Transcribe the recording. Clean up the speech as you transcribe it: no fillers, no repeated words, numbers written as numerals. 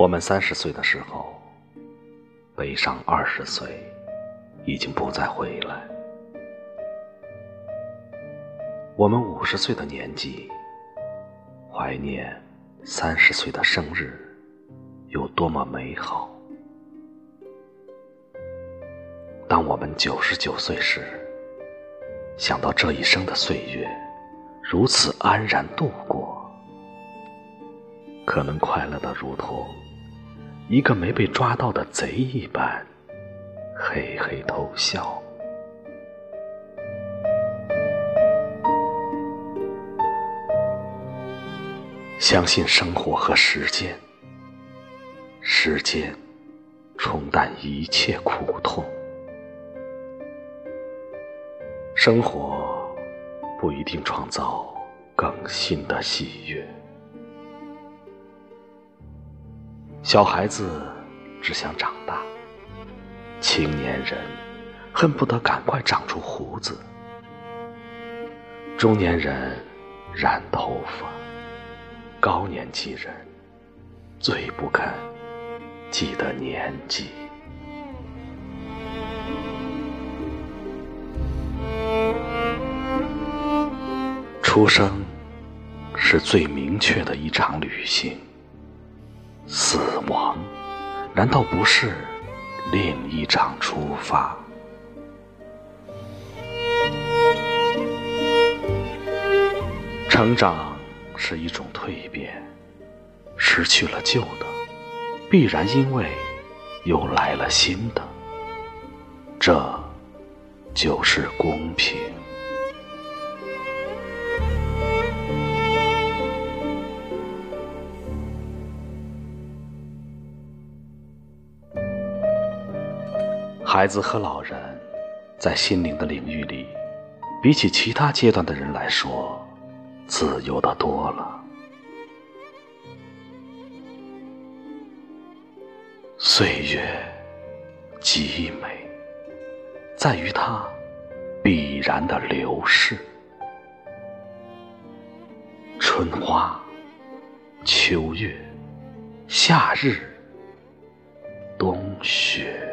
我们30岁的时候，悲伤20岁已经不再回来。我们50岁的年纪，怀念30岁的生日有多么美好。当我们99岁时，想到这一生的岁月如此安然度过，可能快乐得如同一个没被抓到的贼一般，嘿嘿偷笑。相信生活和时间，时间冲淡一切苦痛。生活不一定创造更新的喜悦。小孩子只想长大，青年人恨不得赶快长出胡子，中年人染头发，高年级人最不肯记得年纪。出生是最明确的一场旅行，死亡难道不是另一场出发？成长是一种蜕变，失去了旧的，必然因为又来了新的，这就是公平。孩子和老人在心灵的领域里，比起其他阶段的人来说，自由得多了。岁月极美，在于它必然的流逝。春花、秋月、夏日、冬雪。